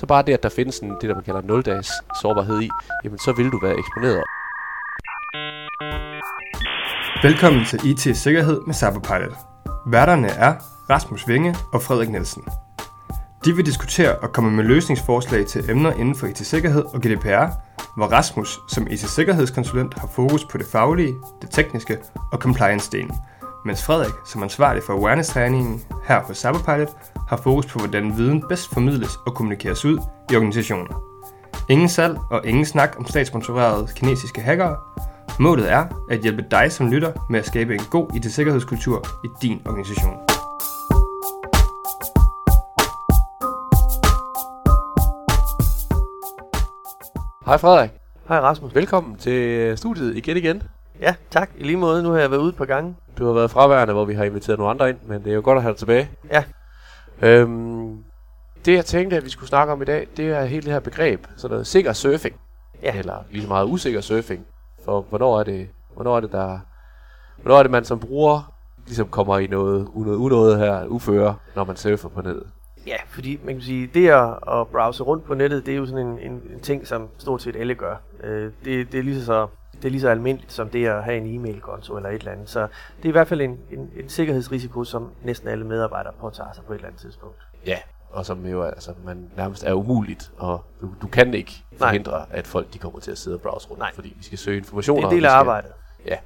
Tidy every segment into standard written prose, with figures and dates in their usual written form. Så bare det, at der findes sådan, det, der man kalder 0-dages sårbarhed i, jamen så vil du være eksponeret. Velkommen til IT-sikkerhed med Cyberpilot. Værterne er Rasmus Vinge og Frederik Nielsen. De vil diskutere og komme med løsningsforslag til emner inden for IT-sikkerhed og GDPR, hvor Rasmus som IT-sikkerhedskonsulent har fokus på det faglige, det tekniske og compliance-delen, mens Frederik som ansvarlig for awareness-træningen her hos Cyberpilot har fokus på, hvordan viden bedst formidles og kommunikeres ud i organisationer. Ingen salg og ingen snak om statssponsorerede kinesiske hackere. Målet er at hjælpe dig som lytter med at skabe en god IT-sikkerhedskultur i din organisation. Hej Frederik. Hej Rasmus. Velkommen til studiet igen. Ja, tak. I lige måde, nu har jeg været ude et par gange. Du har været fraværende, hvor vi har inviteret nogle andre ind, men det er jo godt at have dig tilbage. Ja. Det jeg tænkte, at vi skulle snakke om i dag, det er hele det her begreb, sådan noget sikker surfing. Ja. Eller lige meget usikker surfing. For hvornår er det man som bruger ligesom kommer i noget unåde her, uføre, når man surfer på nettet? Ja, fordi man kan sige, det at browse rundt på nettet, det er jo sådan en ting, som stort set alle gør. Det er lige så almindeligt som det at have en e-mailkonto eller et eller andet. Så det er i hvert fald en sikkerhedsrisiko, som næsten alle medarbejdere påtager sig på et eller andet tidspunkt. Ja, og som jo altså, man nærmest er umuligt, og du kan ikke forhindre, at folk de kommer til at sidde og browse rundt, fordi vi skal søge informationer. Det er en del af arbejdet. Ja.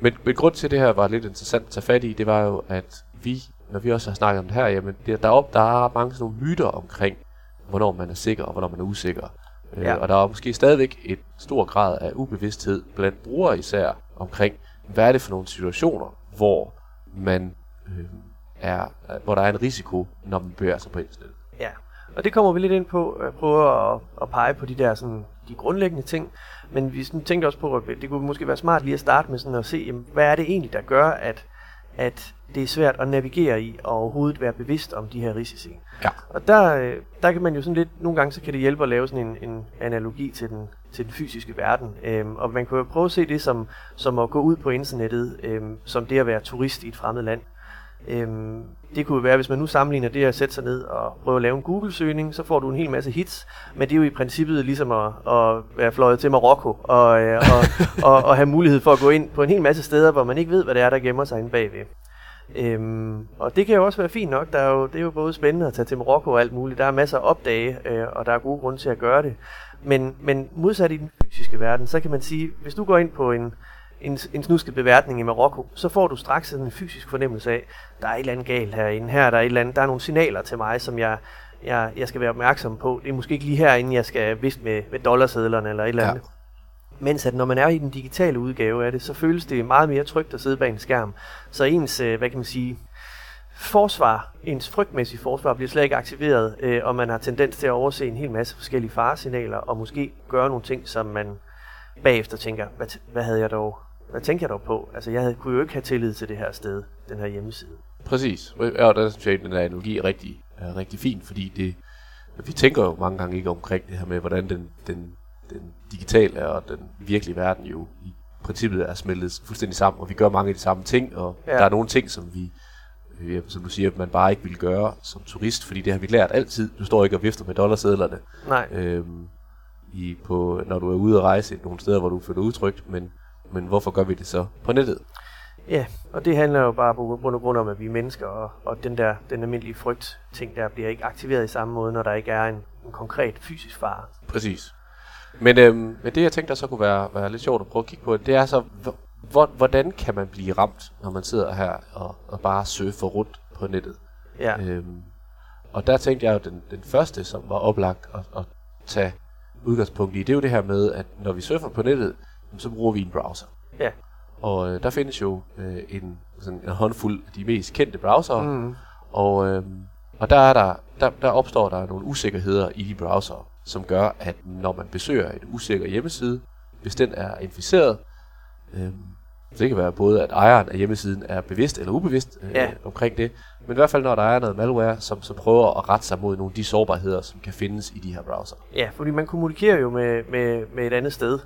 Men grund til det her var lidt interessant at tage fat i, det var jo, at vi, når vi også har snakket om det her, jamen der er mange sådan nogle myter omkring, hvornår man er sikker og hvornår man er usikker. Ja. Og der er måske stadigvæk et stor grad af ubevidsthed blandt brugere især omkring, hvad er det for nogle situationer, hvor man hvor der er en risiko, når man bevæger sig på internettet. Ja, og det kommer vi lidt ind på. Jeg prøver at pege på de der sådan, de grundlæggende ting, men vi sådan, tænkte også på, at det kunne måske være smart lige at starte med sådan at se, jamen, hvad er det egentlig, der gør, at det er svært at navigere i og overhovedet være bevidst om de her risici. Ja. Og der kan man jo sådan lidt, nogle gange så kan det hjælpe at lave sådan en analogi til den fysiske verden. Og man kan jo prøve at se det som at gå ud på internettet, som det at være turist i et fremmed land. Det kunne være, hvis man nu sammenligner det at sætte sig ned og prøve at lave en Google-søgning, så får du en hel masse hits, men det er jo i princippet ligesom at være fløjet til Marokko og have mulighed for at gå ind på en hel masse steder, hvor man ikke ved, hvad det er, der gemmer sig inde bagved. Og det kan jo også være fint nok. Det er jo både spændende at tage til Marokko og alt muligt. Der er masser af opdage, og der er gode grunde til at gøre det. Men modsat i den fysiske verden, så kan man sige, hvis du går ind på en snusket beværtning i Marokko, så får du straks en fysisk fornemmelse af, der er et eller andet galt herinde, der er nogle signaler til mig, som jeg skal være opmærksom på. Det er måske ikke lige herinde, jeg skal vifte med dollarsedlerne eller et eller andet. Ja. Mens at når man er i den digitale udgave af det, så føles det meget mere trygt at sidde bag en skærm. Så ens, hvad kan man sige, forsvar, ens frygtmæssige forsvar bliver slet ikke aktiveret, og man har tendens til at overse en hel masse forskellige faresignaler, og måske gøre nogle ting, som man bagefter tænker, hvad tænker jeg dog på? Altså, kunne jo ikke have tillid til det her sted, den her hjemmeside. Præcis, og der synes jeg, den her analogi er rigtig fin, fordi vi tænker jo mange gange ikke omkring det her med, hvordan den digitale og den virkelige verden jo i princippet er smeltet fuldstændig sammen, og vi gør mange af de samme ting, og der er nogle ting, som vi, som du siger, man bare ikke vil gøre som turist, fordi det har vi lært altid. Du står ikke og vifter med dollarsedlerne. Nej. Når du er ude at rejse nogle steder, hvor du føler udtrykt, men hvorfor gør vi det så på nettet? Ja, og det handler jo bare på grund om, at vi er mennesker, og den almindelige frygt-ting, der bliver ikke aktiveret i samme måde, når der ikke er en konkret fysisk fare. Præcis. Men det, jeg tænkte, der så kunne være lidt sjovt at prøve at kigge på, det er så, hvordan kan man blive ramt, når man sidder her og bare surfer rundt på nettet? Ja. Og der tænkte jeg jo, den første, som var oplagt at tage udgangspunkt i, det er jo det her med, at når vi surfer på nettet, så bruger vi en browser. Ja. Og der findes jo en håndfuld af de mest kendte browsere, og der opstår der nogle usikkerheder i de browsere, som gør, at når man besøger en usikker hjemmeside, hvis den er inficeret, det kan være både, at ejeren af hjemmesiden er bevidst eller ubevidst omkring det, men i hvert fald når der er noget malware, som så prøver at rette sig mod nogle af de sårbarheder, som kan findes i de her browser. Ja, fordi man kommunikerer jo med et andet sted,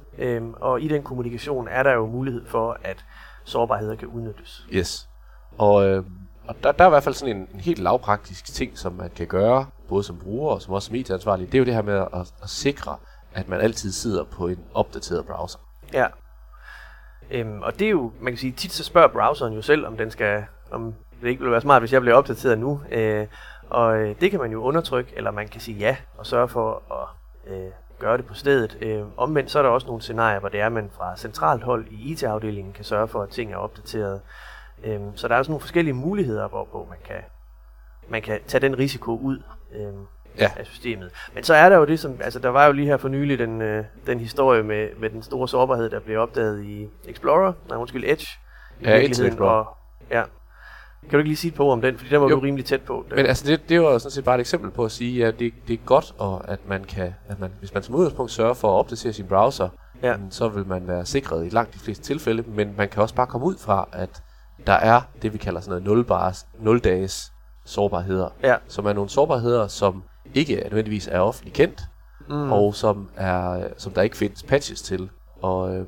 og i den kommunikation er der jo mulighed for, at sårbarheder kan udnyttes. Yes, og der er i hvert fald sådan en helt lavpraktisk ting, som man kan gøre, både som bruger og som også som IT-ansvarlig, det er jo det her med at sikre, at man altid sidder på en opdateret browser. Ja. Og det er jo, man kan sige, tit så spørger browseren jo selv, om det ikke ville være smart, hvis jeg blev opdateret nu. Og det kan man jo undertrykke, eller man kan sige ja, og sørge for at gøre det på stedet. Omvendt så er der også nogle scenarier, hvor det er, at man fra centralt hold i IT-afdelingen kan sørge for, at ting er opdateret. Så der er også nogle forskellige muligheder, hvorpå man kan tage den risiko ud af systemet. Men så er der jo det, som, altså der var jo lige her for nylig den historie med den store sårbarhed, der blev opdaget i Edge. Ja, Internet Explorer. Ja. Kan du ikke lige sige et par ord om den, fordi den var jo rimelig tæt på. Men altså det var sådan set bare et eksempel på at sige, at det er godt, og at man, hvis man som udgangspunkt sørger for at opdatere sin browser, så vil man være sikret i langt de fleste tilfælde, men man kan også bare komme ud fra, at der er det, vi kalder sådan noget 0-dages sårbarheder, som er nogle sårbarheder, som ikke nødvendigvis er offentligt kendt, og som der ikke findes patches til, og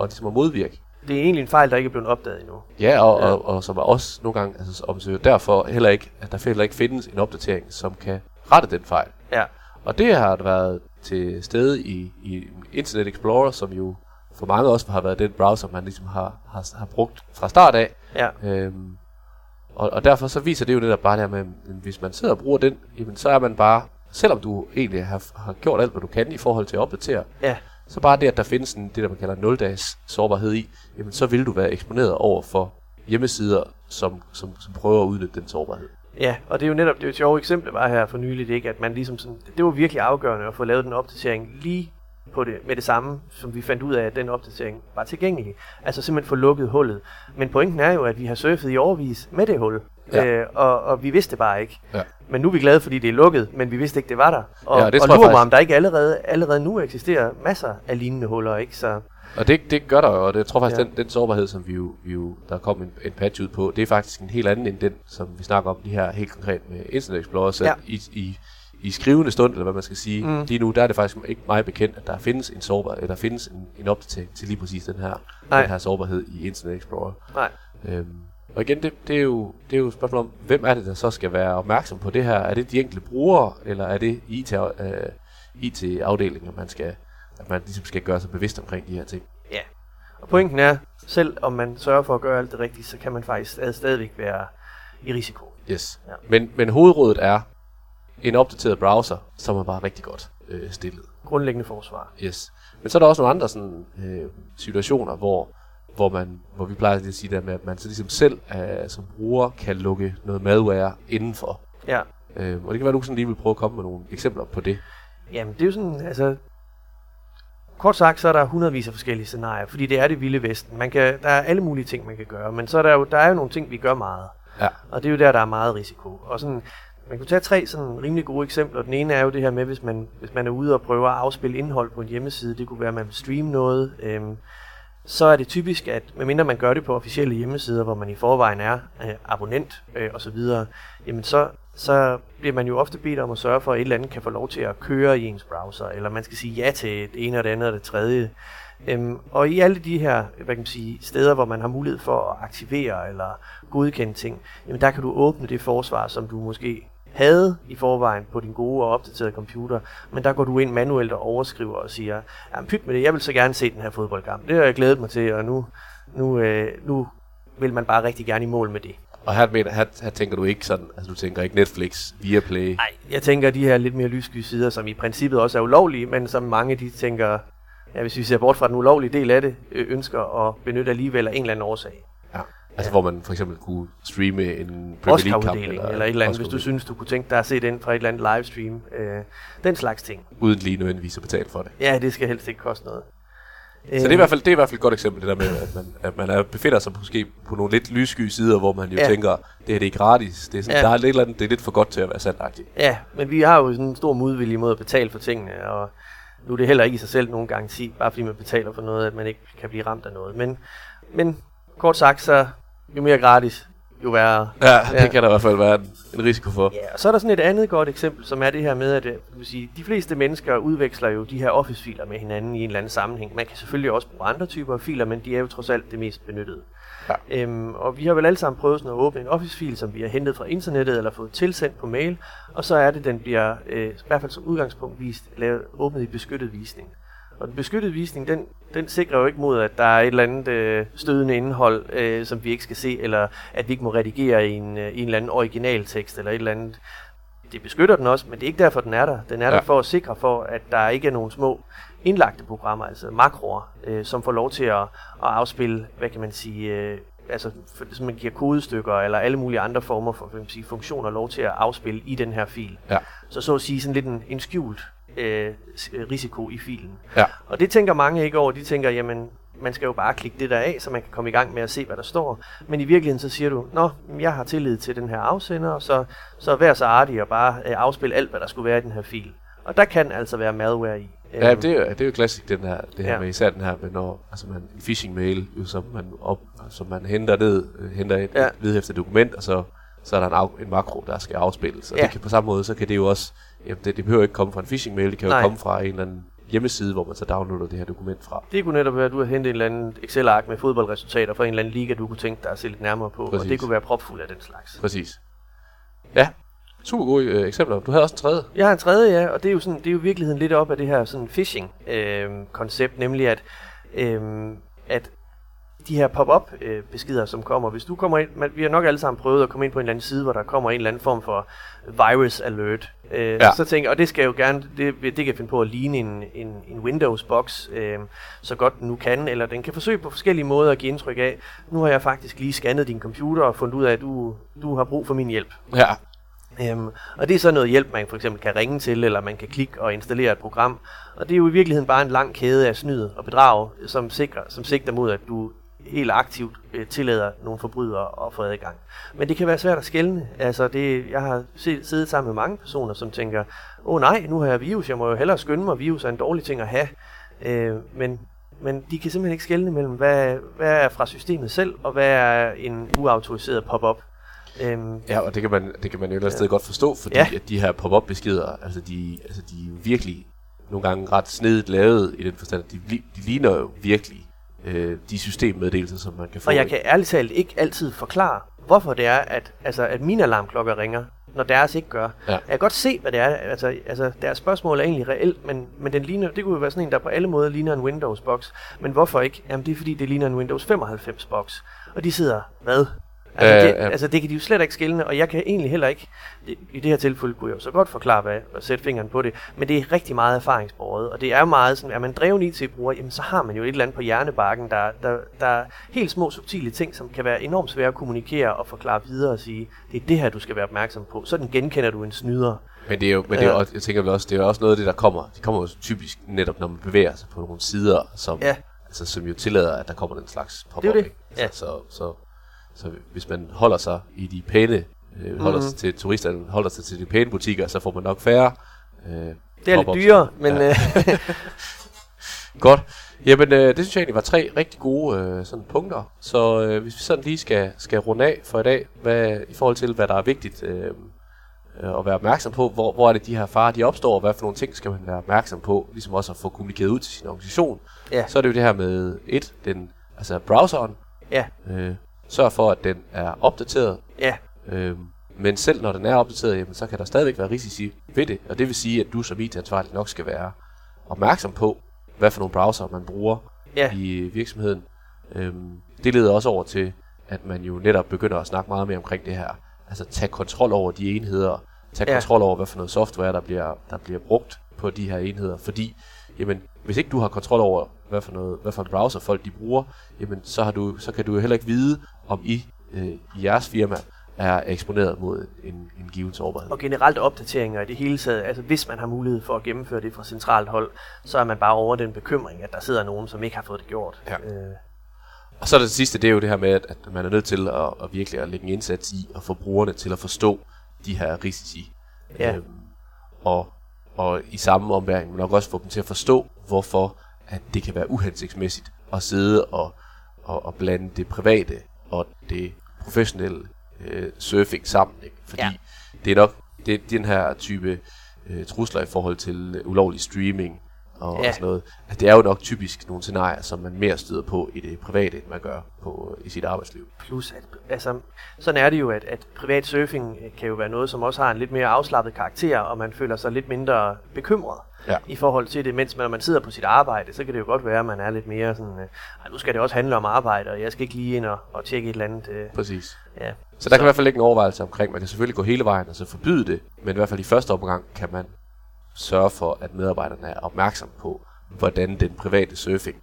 ligesom at modvirke. Det er egentlig en fejl, der ikke er blevet opdaget endnu. Og som er også nogle gange omsøger. Derfor heller ikke, at der heller ikke findes en opdatering, som kan rette den fejl. Ja. Og det har været til stede i Internet Explorer, som jo for mange også har været den browser, man ligesom har brugt fra start af. Ja. Og derfor så viser det jo netop bare der med, hvis man sidder og bruger den, jamen så er man bare, selvom du egentlig har gjort alt, hvad du kan i forhold til at opdatere, så bare det, at der findes det, man kalder 0-dages sårbarhed i, jamen så vil du være eksponeret over for hjemmesider, som prøver at udnytte den sårbarhed. Ja, og det er jo netop det sjove eksempel, var her for nyligt, ikke? At man ligesom sådan, det var virkelig afgørende at få lavet den opdatering lige på det, med det samme, som vi fandt ud af, at den opdatering var tilgængelig. Altså simpelthen få lukket hullet. Men pointen er jo, at vi har surfet i årevis med det hul, og vi vidste det bare ikke. Ja. Men nu er vi glade, fordi det er lukket, men vi vidste ikke, det var der. Og lurer mig, om der ikke allerede nu eksisterer masser af lignende huller, ikke? Så og det gør der jo, og jeg tror faktisk, den sårbarhed, som vi jo der kom en patch ud på, det er faktisk en helt anden end den, som vi snakker om lige her helt konkret med Internet Explorer, så i skrivende stund, eller hvad man skal sige, lige nu, der er det faktisk ikke meget bekendt, at der findes en sårbarhed, eller der findes en opdatering til lige præcis den her sårbarhed i Internet Explorer. Nej. Og igen, det er jo et spørgsmål om, hvem er det, der så skal være opmærksom på det her? Er det de enkelte brugere, eller er det IT-afdelinger, at man ligesom skal gøre sig bevidst omkring de her ting? Ja, og pointen er, selv om man sørger for at gøre alt det rigtigt, så kan man faktisk stadigvæk være i risiko. Yes, ja. Men hovedrådet er en opdateret browser, som er bare rigtig godt stillet. Grundlæggende forsvar. Yes. Men så er der også nogle andre sådan, situationer, hvor vi plejer at sige der med, at man så ligesom selv som bruger kan lukke noget malware indenfor. Ja. Og det kan være, at du sådan lige vil prøve at komme med nogle eksempler på det. Jamen det er jo sådan, altså kort sagt, så er der hundredvis af forskellige scenarier, fordi det er det vilde vesten. Der er alle mulige ting, man kan gøre, men så er der er jo nogle ting, vi gør meget. Ja. Og det er jo der er meget risiko. Og sådan, man kunne tage tre sådan rimelig gode eksempler. Den ene er jo det her med, hvis man er ude og prøver at afspille indhold på en hjemmeside. Det kunne være, at man vil streame noget. Så er det typisk, at medmindre man gør det på officielle hjemmesider, hvor man i forvejen er abonnent osv., jamen så bliver man jo ofte bedt om at sørge for, at et eller andet kan få lov til at køre i ens browser, eller man skal sige ja til det ene og det andet og det tredje. Og i alle de her, hvad kan man sige, steder, hvor man har mulighed for at aktivere eller godkende ting, jamen der kan du åbne det forsvar, som du måske havde i forvejen på din gode og opdaterede computer, men der går du ind manuelt og overskriver og siger, jamen pyt med det, jeg vil så gerne se den her fodboldkamp, det har jeg glædet mig til, og nu vil man bare rigtig gerne i mål med det. Og her tænker du ikke sådan, altså du tænker ikke Netflix, Viaplay? Nej, jeg tænker de her lidt mere lyssky sider, som i princippet også er ulovlige, men som mange de tænker, ja hvis vi ser bort fra den ulovlige del af det, ønsker at benytte alligevel af en eller anden årsag. Altså hvor man for eksempel kunne streame en Premier League kamp eller et eller andet, hvis du synes du kunne tænke dig at se den fra et eller andet livestream, den slags ting. Uden lige nødvendigvis at betale for det. Ja, det skal helst ikke koste noget. Så det er i hvert fald et godt eksempel det der med at man befinder sig måske på nogle lidt lyssky sider, hvor man jo tænker det her det er gratis, det er sådan, der er lidt eller andet, det er lidt for godt til at være sandagtigt. Ja, men vi har jo sådan en stor modvilje mod at betale for tingene, og nu er det heller ikke i sig selv nogen garanti, bare fordi man betaler for noget, at man ikke kan blive ramt af noget. Men kort sagt så jo mere gratis, jo værre. Ja, det kan der i hvert fald være en risiko for. Ja, og så er der sådan et andet godt eksempel, som er det her med, at vil sige, de fleste mennesker udveksler jo de her Office-filer med hinanden i en eller anden sammenhæng. Man kan selvfølgelig også bruge andre typer af filer, men de er jo trods alt det mest benyttede. Ja. Og vi har vel alle sammen prøvet sådan at åbne en Office-fil, som vi har hentet fra internettet eller fået tilsendt på mail, og så er det, den bliver i hvert fald som udgangspunkt vist, åbnet i beskyttet visning. Og den beskyttede visning, den sikrer jo ikke mod, at der er et eller andet stødende indhold, som vi ikke skal se, eller at vi ikke må redigere i en eller anden originaltekst, eller et eller andet. Det beskytter den også, men det er ikke derfor, den er der. Den er der for at sikre for, at der ikke er nogen små indlagte programmer, altså makroer, som får lov til at afspille, hvad kan man sige, altså som man giver kodestykker, eller alle mulige andre former for hvad man siger, funktioner lov til at afspille i den her fil. Ja. Så at sige sådan lidt en skjult risiko i filen. Ja. Og det tænker mange ikke over. De tænker, jamen, man skal jo bare klikke det der af, så man kan komme i gang med at se, hvad der står. Men i virkeligheden så siger du, nå, jeg har tillid til den her afsender, og så vær så artig og bare afspille alt, hvad der skulle være i den her fil. Og der kan altså være malware i. Ja, det er jo klassisk, det her med især den her, men når altså man phishing-mail, som man henter et vedhæftet dokument, og så er der en makro, der skal afspilles. Og det kan, på samme måde, så kan det jo også, jamen det behøver ikke komme fra en phishing-mail, det kan jo komme fra en eller anden hjemmeside, hvor man så downloader det her dokument fra. Det kunne netop være, at du har hentet en eller anden Excel-ark med fodboldresultater fra en eller anden liga, du kunne tænke dig at se lidt nærmere på, Præcis. Og det kunne være propfuld af den slags. Præcis. Ja. Super gode eksempler. Du havde også en tredje. Jeg har en tredje, ja, og det er jo sådan, det er jo i virkeligheden lidt op af det her sådan phishing-koncept, nemlig at de her pop-up beskeder, som kommer. Hvis du kommer ind, vi har nok alle sammen prøvet at komme ind på en eller anden side, hvor der kommer en eller anden form for virus alert. Så tænker jeg, og det skal jo gerne, det kan finde på at ligne en Windows-boks, så godt den nu kan, eller den kan forsøge på forskellige måder at give indtryk af, nu har jeg faktisk lige scannet din computer og fundet ud af, at du har brug for min hjælp. Ja. Og det er så noget hjælp, man for eksempel kan ringe til, eller man kan klikke og installere et program. Og det er jo i virkeligheden bare en lang kæde af snyd og bedrag, som sigter mod, at du helt aktivt tillader nogle forbrydere at få adgang. Men det kan være svært at skelne. Altså jeg har siddet sammen med mange personer, som tænker, nej, nu har jeg virus, jeg må jo hellere skynde mig, virus er en dårlig ting at have. Men de kan simpelthen ikke skelne mellem, hvad er fra systemet selv, og hvad er en uautoriseret pop-up. Ja, og det kan man jo et eller andet sted godt forstå, fordi at de her pop-up beskeder, altså de er virkelig nogle gange ret snedigt lavet i den forstand, at de ligner jo virkelig de systemmeddelelser, som man kan få. Og jeg kan ærligt talt ikke altid forklare, hvorfor det er, at mine alarmklokker ringer, når deres ikke gør. Ja. Jeg kan godt se, hvad det er. Altså deres spørgsmål er egentlig reelt, men den ligner, det kunne jo være sådan en, der på alle måder ligner en Windows-boks. Men hvorfor ikke? Jamen det er fordi, det ligner en Windows 95-boks. Og de sidder, hvad? Altså det kan de jo slet ikke skelne, og jeg kan egentlig heller ikke, i det her tilfælde kunne jeg jo så godt forklare, hvad og sætte fingeren på det, men det er rigtig meget erfaringsbåret, og det er meget sådan, at man dreven IT-bruger, jamen så har man jo et eller andet på hjernebarken, der er helt små subtile ting, som kan være enormt svære at kommunikere og forklare videre og sige, det er det her, du skal være opmærksom på, sådan genkender du en snyder. Men det er jo, jeg tænker vel også, det er også noget af det, der kommer. Det kommer jo typisk netop, når man bevæger sig på nogle sider, som jo tillader, at der kommer den slags pop-up. Så hvis man holder sig i de pæne, holder sig til turisterne, holder sig til de pæne butikker, så får man nok færre. Det er lidt dyrere, men... Ja. Godt. Jamen, det synes jeg egentlig var 3 rigtig gode sådan punkter. Så hvis vi sådan lige skal runde af for i dag, i forhold til, hvad der er vigtigt at være opmærksom på, hvor er det de her farer, de opstår, og hvad for nogle ting skal man være opmærksom på, ligesom også at få kommunikeret ud til sin organisation. Ja. Så er det jo det her med browseren. Ja. Sørg for, at den er opdateret. Ja. Men selv når den er opdateret, jamen, så kan der stadigvæk være risici ved det. Og det vil sige, at du som IT-ansvarlig nok skal være opmærksom på, hvad for nogle browser man bruger i virksomheden. Det leder også over til, at man jo netop begynder at snakke meget mere omkring det her. Altså tage kontrol over de enheder. Tage kontrol over, hvad for noget software, der bliver brugt på de her enheder. Fordi, jamen, hvis ikke du har kontrol over, hvad for en browser folk de bruger, jamen, så kan du jo heller ikke vide, om i jeres firma er eksponeret mod en given sårbarhed. Og generelt opdateringer i det hele taget, altså hvis man har mulighed for at gennemføre det fra centralt hold, så er man bare over den bekymring, at der sidder nogen, som ikke har fået det gjort. Ja. Og så det sidste, det er jo det her med, at man er nødt til at virkelig at lægge en indsats i at få brugerne til at forstå de her risici. Ja. Og i samme ombæring, men nok også få dem til at forstå, hvorfor at det kan være uhensigtsmæssigt at sidde og blande det private og det professionelle surfing sammen, ikke? Fordi det er nok det er den her type trusler i forhold til ulovlig streaming og sådan noget. At det er jo nok typisk nogle scenarier, som man mere støder på i det private, end man gør på, i sit arbejdsliv. Plus, at, altså, sådan er det jo, at privat surfing kan jo være noget, som også har en lidt mere afslappet karakter, og man føler sig lidt mindre bekymret i forhold til det. Mens når man sidder på sit arbejde, så kan det jo godt være, at man er lidt mere sådan, nu skal det også handle om arbejde, og jeg skal ikke lige ind og tjekke et eller andet. Præcis. Ja. Så der kan i hvert fald ligge en overvejelse omkring, man kan selvfølgelig gå hele vejen og så forbyde det, men i hvert fald i første omgang kan man sørge for, at medarbejderne er opmærksom på, hvordan den private surfing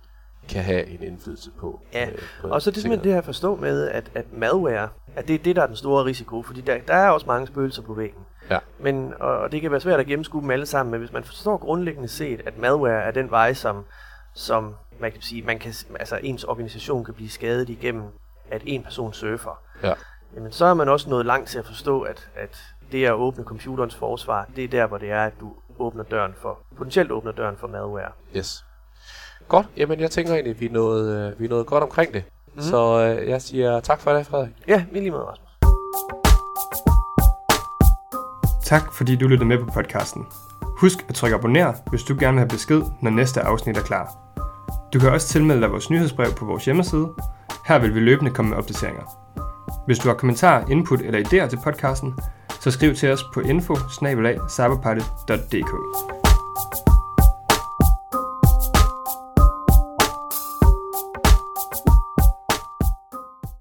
kan have en indflydelse på. Ja, og så det er simpelthen det her forstå med, at malware, at det er det, der er den store risiko, fordi der er også mange spøgelser på væggen. Ja. Men, og det kan være svært at gennemskue dem alle sammen, men hvis man forstår grundlæggende set, at malware er den vej, som man kan sige, altså ens organisation kan blive skadet igennem, at en person surfer, jamen så er man også nået langt til at forstå, at det at åbne computerens forsvar, det er der, hvor det er, at du potentielt åbner døren for malware. Yes. Godt, jamen jeg tænker egentlig, at vi nåede godt omkring det. Mm-hmm. Så jeg siger tak for i dag, Frederik. Ja, vi lige med, Rasmus. Tak fordi du lyttede med på podcasten. Husk at trykke abonner, hvis du gerne vil have besked, når næste afsnit er klar. Du kan også tilmelde dig vores nyhedsbrev på vores hjemmeside. Her vil vi løbende komme med opdateringer. Hvis du har kommentarer, input eller idéer til podcasten, så skriv til os på info@cyberpilot.dk.